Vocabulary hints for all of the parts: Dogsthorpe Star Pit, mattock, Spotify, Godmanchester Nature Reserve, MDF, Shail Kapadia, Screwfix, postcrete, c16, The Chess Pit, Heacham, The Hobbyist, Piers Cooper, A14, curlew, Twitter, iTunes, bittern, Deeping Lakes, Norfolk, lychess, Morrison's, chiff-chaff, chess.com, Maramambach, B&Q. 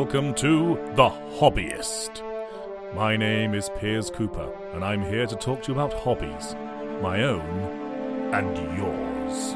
Welcome to The Hobbyist. My name is Piers Cooper, and I'm here to talk to you about hobbies, my own and yours.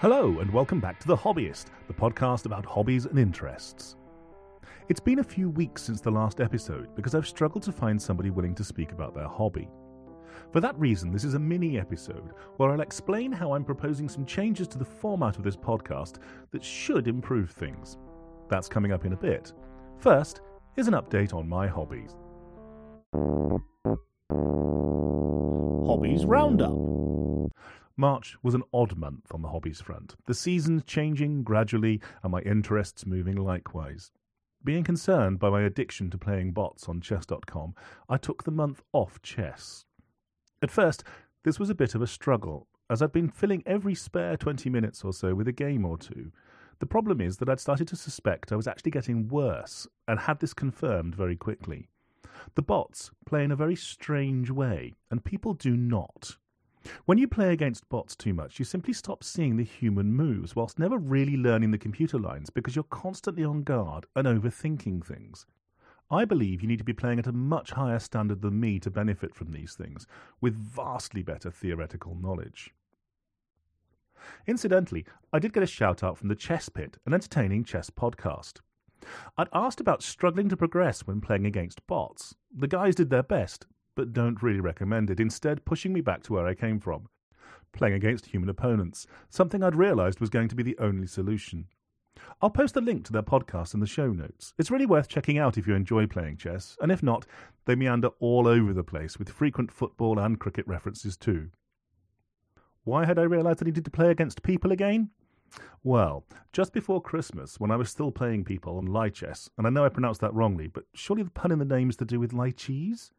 Hello, and welcome back to The Hobbyist, the podcast about hobbies and interests. It's been a few weeks since the last episode because I've struggled to find somebody willing to speak about their hobby. For that reason, this is a mini-episode where I'll explain how I'm proposing some changes to the format of this podcast that should improve things. That's coming up in a bit. First, here's an update on my hobbies. Hobbies Roundup. March was an odd month on the hobbies front, the seasons changing gradually and my interests moving likewise. Being concerned by my addiction to playing bots on chess.com, I took the month off chess. At first, this was a bit of a struggle, as I'd been filling every spare 20 minutes or so with a game or two. The problem is that I'd started to suspect I was actually getting worse, and had this confirmed very quickly. The bots play in a very strange way, and people do not. When you play against bots too much, you simply stop seeing the human moves whilst never really learning the computer lines because you're constantly on guard and overthinking things. I believe you need to be playing at a much higher standard than me to benefit from these things, with vastly better theoretical knowledge. Incidentally, I did get a shout-out from The Chess Pit, an entertaining chess podcast. I'd asked about struggling to progress when playing against bots. The guys did their best, but don't really recommend it, instead pushing me back to where I came from, playing against human opponents, something I'd realised was going to be the only solution. I'll post the link to their podcast in the show notes. It's really worth checking out if you enjoy playing chess, and if not, they meander all over the place with frequent football and cricket references too. Why had I realised I needed to play against people again? Well, just before Christmas, when I was still playing people on lychess, and I know I pronounced that wrongly, but surely the pun in the name is to do with lychees?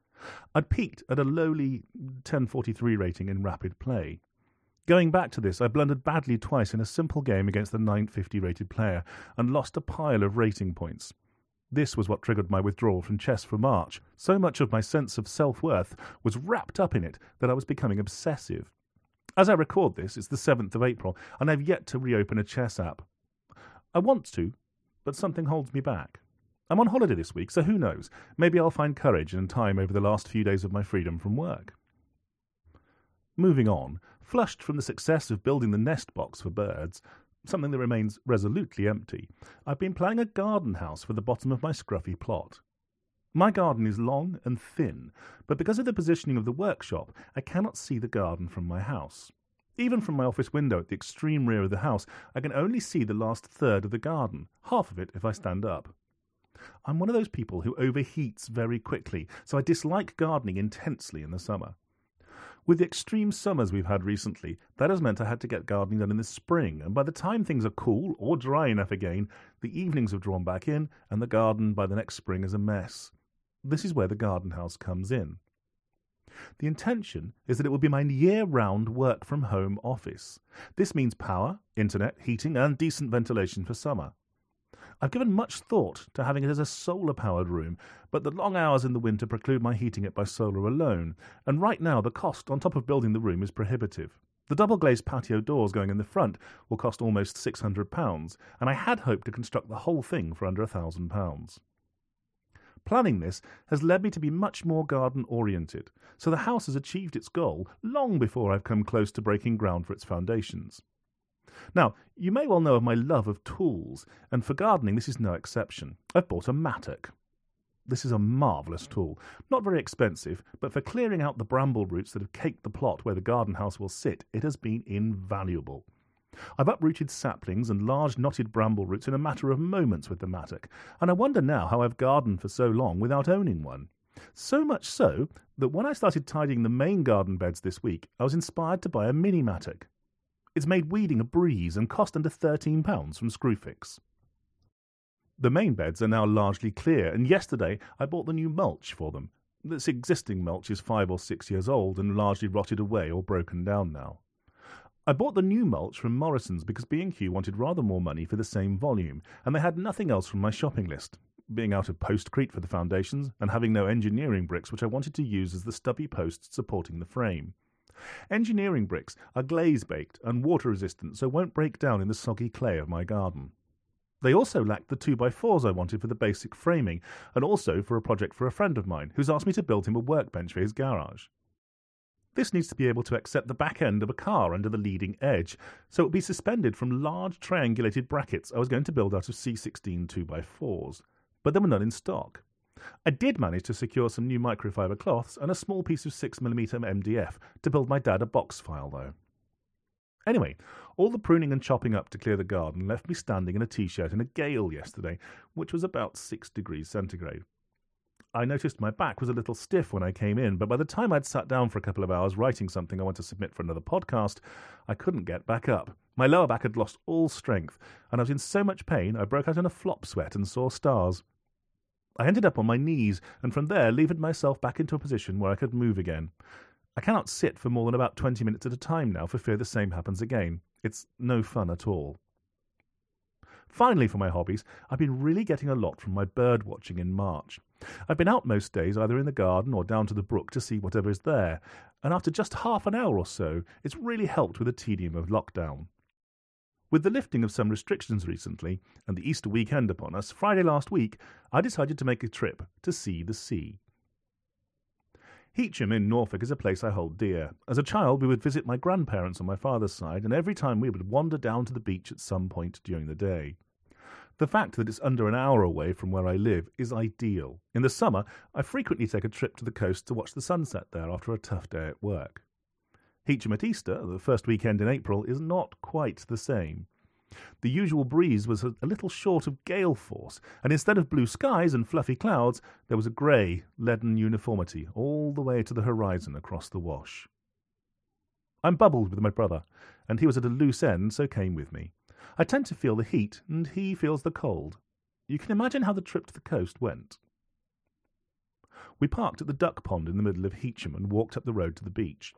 I'd peaked at a lowly 1043 rating in rapid play. Going back to this, I blundered badly twice in a simple game against the 950 rated player and lost a pile of rating points. This was what triggered my withdrawal from chess for March. So much of my sense of self-worth was wrapped up in it that I was becoming obsessive. As I record this, it's the 7th of April, and I've yet to reopen a chess app. I want to, but something holds me back. I'm on holiday this week, so who knows? Maybe I'll find courage and time over the last few days of my freedom from work. Moving on, flushed from the success of building the nest box for birds, something that remains resolutely empty, I've been planning a garden house for the bottom of my scruffy plot. My garden is long and thin, but because of the positioning of the workshop, I cannot see the garden from my house. Even from my office window at the extreme rear of the house, I can only see the last third of the garden, half of it if I stand up. I'm one of those people who overheats very quickly, so I dislike gardening intensely in the summer. With the extreme summers we've had recently, that has meant I had to get gardening done in the spring, and by the time things are cool or dry enough again, the evenings have drawn back in, and the garden by the next spring is a mess. This is where the garden house comes in. The intention is that it will be my year-round work-from-home office. This means power, internet, heating, and decent ventilation for summer. I've given much thought to having it as a solar-powered room, but the long hours in the winter preclude my heating it by solar alone, and right now the cost on top of building the room is prohibitive. The double-glazed patio doors going in the front will cost almost £600, and I had hoped to construct the whole thing for under £1,000. Planning this has led me to be much more garden-oriented, so the house has achieved its goal long before I've come close to breaking ground for its foundations. Now, you may well know of my love of tools, and for gardening this is no exception. I've bought a mattock. This is a marvellous tool. Not very expensive, but for clearing out the bramble roots that have caked the plot where the garden house will sit, it has been invaluable. I've uprooted saplings and large knotted bramble roots in a matter of moments with the mattock, and I wonder now how I've gardened for so long without owning one. So much so that when I started tidying the main garden beds this week, I was inspired to buy a mini mattock. It's made weeding a breeze and cost under £13 from Screwfix. The main beds are now largely clear, and yesterday I bought the new mulch for them. This existing mulch is 5 or 6 years old and largely rotted away or broken down now. I bought the new mulch from Morrison's because B&Q wanted rather more money for the same volume, and they had nothing else from my shopping list. being out of postcrete for the foundations and having no engineering bricks, which I wanted to use as the stubby posts supporting the frame. Engineering bricks are glaze-baked and water-resistant, so won't break down in the soggy clay of my garden. They also lacked the 2x4s I wanted for the basic framing, and also for a project for a friend of mine, who's asked me to build him a workbench for his garage. This needs to be able to accept the back end of a car under the leading edge, so it would be suspended from large triangulated brackets I was going to build out of c16 2x4s, but there were none in stock. I did manage to secure some new microfiber cloths and a small piece of 6mm MDF to build my dad a box file, though. Anyway, all the pruning and chopping up to clear the garden left me standing in a t-shirt in a gale yesterday, which was about 6°C. I noticed my back was a little stiff when I came in, but by the time I'd sat down for a couple of hours writing something I want to submit for another podcast, I couldn't get back up. My lower back had lost all strength, and I was in so much pain I broke out in a flop sweat and saw stars. I ended up on my knees, and from there levered myself back into a position where I could move again. I cannot sit for more than about 20 minutes at a time now for fear the same happens again. It's no fun at all. Finally, for my hobbies, I've been really getting a lot from my bird watching in March. I've been out most days either in the garden or down to the brook to see whatever is there, and after just half an hour or so, it's really helped with the tedium of lockdown. With the lifting of some restrictions recently, and the Easter weekend upon us, Friday last week, I decided to make a trip to see the sea. Heacham in Norfolk is a place I hold dear. As a child, we would visit my grandparents on my father's side, and every time we would wander down to the beach at some point during the day. The fact that it's under an hour away from where I live is ideal. In the summer, I frequently take a trip to the coast to watch the sunset there after a tough day at work. Heacham at Easter, the first weekend in April, is not quite the same. The usual breeze was a little short of gale force, and instead of blue skies and fluffy clouds, there was a grey, leaden uniformity all the way to the horizon across the wash. I'm bubbled with my brother, and he was at a loose end, so came with me. I tend to feel the heat, and he feels the cold. You can imagine how the trip to the coast went. We parked at the duck pond in the middle of Heacham and walked up the road to the beach.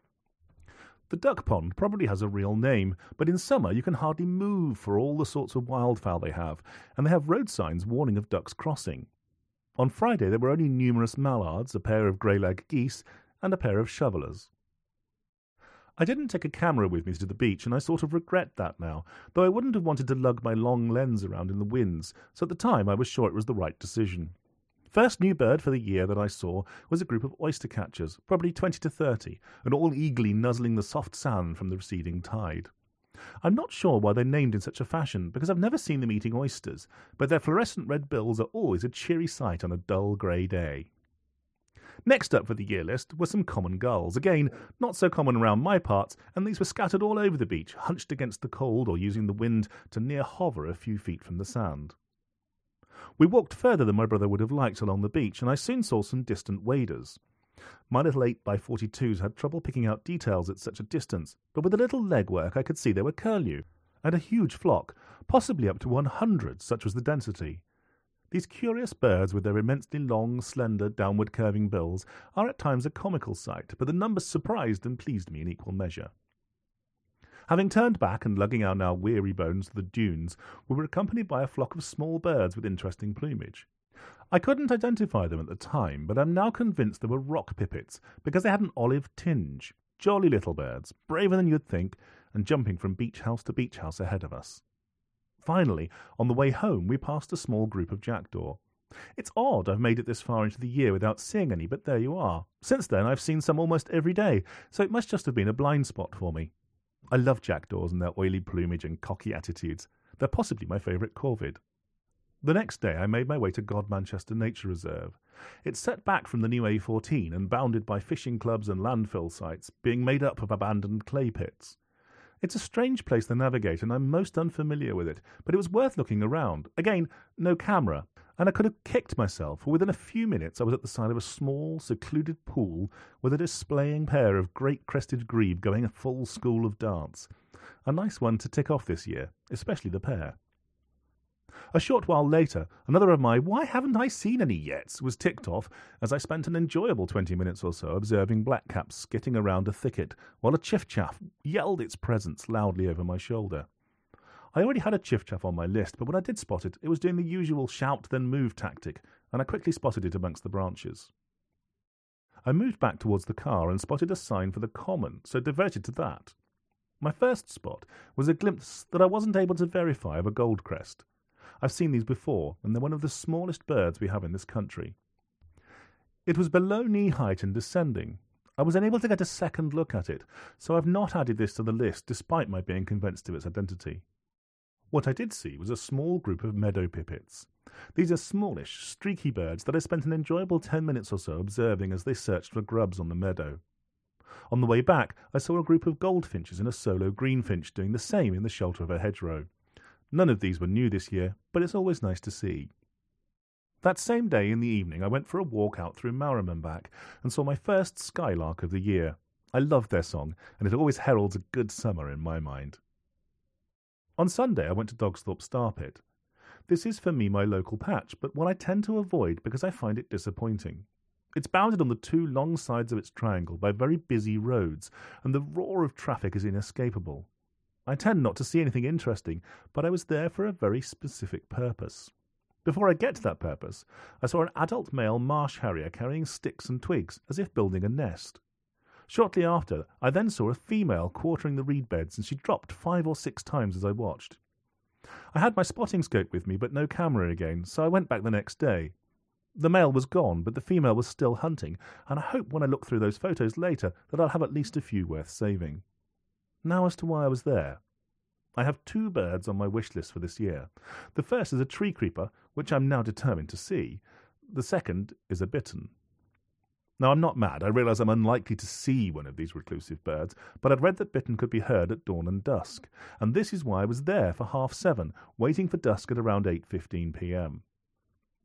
The duck pond probably has a real name, but in summer you can hardly move for all the sorts of wildfowl they have, and they have road signs warning of ducks crossing. On Friday there were only numerous mallards, a pair of grey-leg geese, and a pair of shovelers. I didn't take a camera with me to the beach, and I sort of regret that now, though I wouldn't have wanted to lug my long lens around in the winds, so at the time I was sure it was the right decision. First new bird for the year that I saw was a group of oyster catchers, probably 20 to 30, and all eagerly nuzzling the soft sand from the receding tide. I'm not sure why they're named in such a fashion, because I've never seen them eating oysters, but their fluorescent red bills are always a cheery sight on a dull grey day. Next up for the year list were some common gulls, again not so common around my parts, and these were scattered all over the beach, hunched against the cold or using the wind to near hover a few feet from the sand. We walked further than my brother would have liked along the beach, and I soon saw some distant waders. My little 8x42s had trouble picking out details at such a distance, but with a little legwork I could see they were curlew, and a huge flock, possibly up to 100, such was the density. These curious birds, with their immensely long, slender, downward-curving bills, are at times a comical sight, but the numbers surprised and pleased me in equal measure. Having turned back and lugging our now weary bones to the dunes, we were accompanied by a flock of small birds with interesting plumage. I couldn't identify them at the time, but I'm now convinced they were rock pipits, because they had an olive tinge. Jolly little birds, braver than you'd think, and jumping from beach house to beach house ahead of us. Finally, on the way home, we passed a small group of jackdaw. It's odd I've made it this far into the year without seeing any, but there you are. Since then I've seen some almost every day, so it must just have been a blind spot for me. I love jackdaws and their oily plumage and cocky attitudes. They're possibly my favourite corvid. The next day I made my way to Godmanchester Nature Reserve. It's set back from the new A14 and bounded by fishing clubs and landfill sites, being made up of abandoned clay pits. It's a strange place to navigate, and I'm most unfamiliar with it, but it was worth looking around. Again, no camera, and I could have kicked myself, for within a few minutes I was at the side of a small, secluded pool with a displaying pair of great-crested grebe going a full school of darts. A nice one to tick off this year, especially the pair. A short while later, another of my "why haven't I seen any yet?" was ticked off, as I spent an enjoyable 20 minutes or so observing blackcaps skitting around a thicket, while a chiff-chaff yelled its presence loudly over my shoulder. I already had a chiff-chaff on my list, but when I did spot it, it was doing the usual shout-then-move tactic, and I quickly spotted it amongst the branches. I moved back towards the car and spotted a sign for the common, so diverted to that. My first spot was a glimpse that I wasn't able to verify of a goldcrest. I've seen these before, and they're one of the smallest birds we have in this country. It was below knee-height and descending. I was unable to get a second look at it, so I've not added this to the list despite my being convinced of its identity. What I did see was a small group of meadow pipits. These are smallish, streaky birds that I spent an enjoyable 10 minutes or so observing as they searched for grubs on the meadow. On the way back, I saw a group of goldfinches and a solo greenfinch doing the same in the shelter of a hedgerow. None of these were new this year, but it's always nice to see. That same day in the evening I went for a walk out through Maramambach and saw my first skylark of the year. I loved their song, and it always heralds a good summer in my mind. On Sunday I went to Dogsthorpe Star Pit. This is for me my local patch, but one I tend to avoid because I find it disappointing. It's bounded on the two long sides of its triangle by very busy roads, and the roar of traffic is inescapable. I tend not to see anything interesting, but I was there for a very specific purpose. Before I get to that purpose, I saw an adult male marsh harrier carrying sticks and twigs as if building a nest. Shortly after, I then saw a female quartering the reed beds, and she dropped 5 or 6 times as I watched. I had my spotting scope with me, but no camera again, so I went back the next day. The male was gone, but the female was still hunting, and I hope when I look through those photos later that I'll have at least a few worth saving. Now as to why I was there. I have 2 birds on my wish list for this year. The first is a tree creeper, which I'm now determined to see. The second is a bittern. Now, I'm not mad. I realise I'm unlikely to see one of these reclusive birds, but I'd read that bittern could be heard at dawn and dusk, and this is why I was there for 7:30, waiting for dusk at around 8:15 p.m.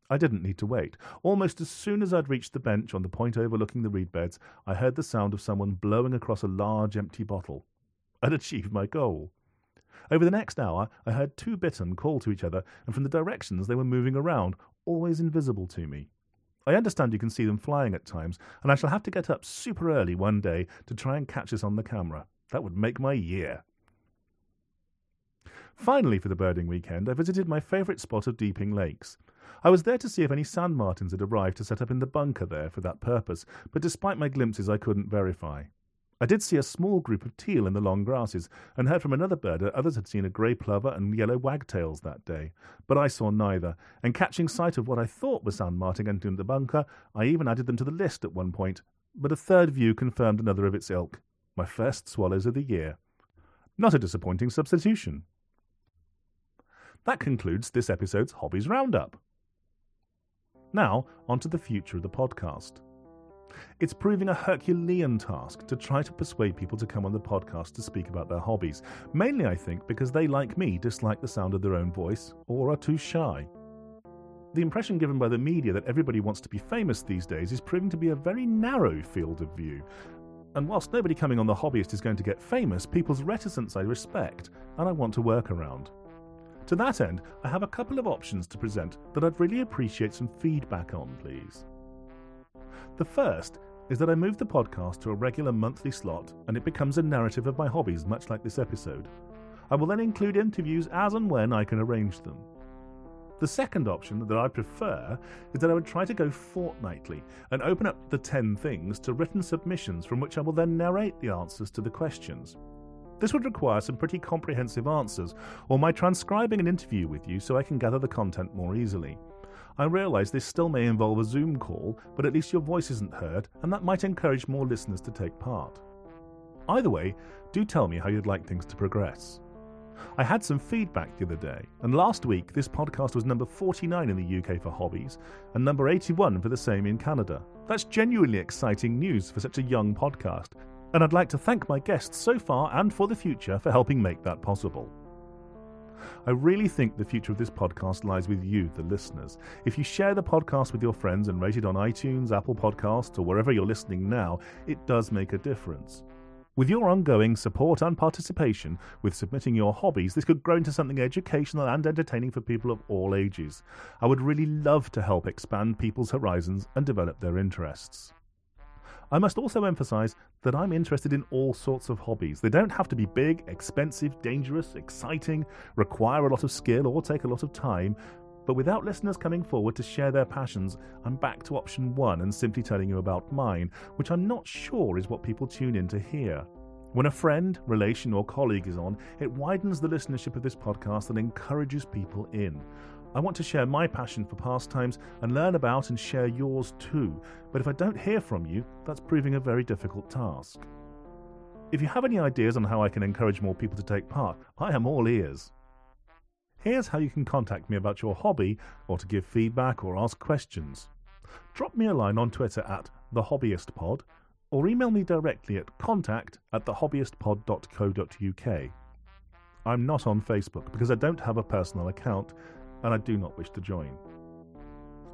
I didn't need to wait. Almost as soon as I'd reached the bench on the point overlooking the reed beds, I heard the sound of someone blowing across a large empty bottle. I'd achieved my goal. Over the next hour, I heard 2 bittern call to each other, and from the directions they were moving around, always invisible to me. I understand you can see them flying at times, and I shall have to get up super early one day to try and catch us on the camera. That would make my year. Finally, for the birding weekend, I visited my favourite spot of Deeping Lakes. I was there to see if any sand martins had arrived to set up in the bunker there for that purpose, but despite my glimpses I couldn't verify. I did see a small group of teal in the long grasses, and heard from another bird that others had seen a grey plover and yellow wagtails that day, but I saw neither, and catching sight of what I thought was sand martin entering the bunker, I even added them to the list at one point, but a third view confirmed another of its ilk, my first swallows of the year. Not a disappointing substitution. That concludes this episode's Hobbies Roundup. Now, on to the future of the podcast. It's proving a Herculean task to try to persuade people to come on the podcast to speak about their hobbies, mainly I think because they, like me, dislike the sound of their own voice or are too shy. The impression given by the media that everybody wants to be famous these days is proving to be a very narrow field of view, and whilst nobody coming on The Hobbyist is going to get famous, people's reticence I respect and I want to work around. To that end, I have a couple of options to present that I'd really appreciate some feedback on, please. The first is that I move the podcast to a regular monthly slot and it becomes a narrative of my hobbies, much like this episode. I will then include interviews as and when I can arrange them. The second option that I prefer is that I would try to go fortnightly and open up the 10 things to written submissions from which I will then narrate the answers to the questions. This would require some pretty comprehensive answers or my transcribing an interview with you so I can gather the content more easily. I realise this still may involve a Zoom call, but at least your voice isn't heard, and that might encourage more listeners to take part. Either way, do tell me how you'd like things to progress. I had some feedback the other day, and last week this podcast was number 49 in the UK for hobbies, and number 81 for the same in Canada. That's genuinely exciting news for such a young podcast, and I'd like to thank my guests so far and for the future for helping make that possible. I really think the future of this podcast lies with you, the listeners. If you share the podcast with your friends and rate it on iTunes, Apple Podcasts, or wherever you're listening now, it does make a difference. With your ongoing support and participation with submitting your hobbies, this could grow into something educational and entertaining for people of all ages. I would really love to help expand people's horizons and develop their interests. I must also emphasise that I'm interested in all sorts of hobbies. They don't have to be big, expensive, dangerous, exciting, require a lot of skill or take a lot of time. But without listeners coming forward to share their passions, I'm back to option one and simply telling you about mine, which I'm not sure is what people tune in to hear. When a friend, relation or colleague is on, it widens the listenership of this podcast and encourages people in. I want to share my passion for pastimes and learn about and share yours too, but if I don't hear from you, that's proving a very difficult task. If you have any ideas on how I can encourage more people to take part, I am all ears. Here's how you can contact me about your hobby, or to give feedback or ask questions. Drop me a line on Twitter at The Hobbyist Pod, or email me directly at contact@thehobbyistpod.co.uk. I'm not on Facebook because I don't have a personal account, and I do not wish to join.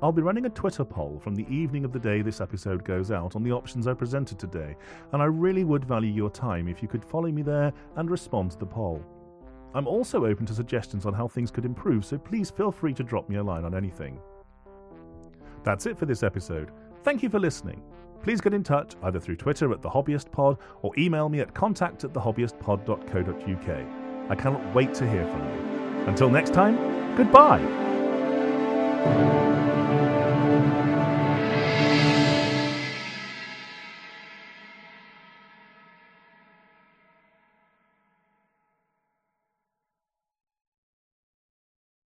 I'll be running a Twitter poll from the evening of the day this episode goes out on the options I presented today, and I really would value your time if you could follow me there and respond to the poll. I'm also open to suggestions on how things could improve, so please feel free to drop me a line on anything. That's it for this episode. Thank you for listening. Please get in touch either through Twitter at The Hobbyist Pod or email me at contact@thehobbyistpod.co.uk. I cannot wait to hear from you. Until next time, goodbye.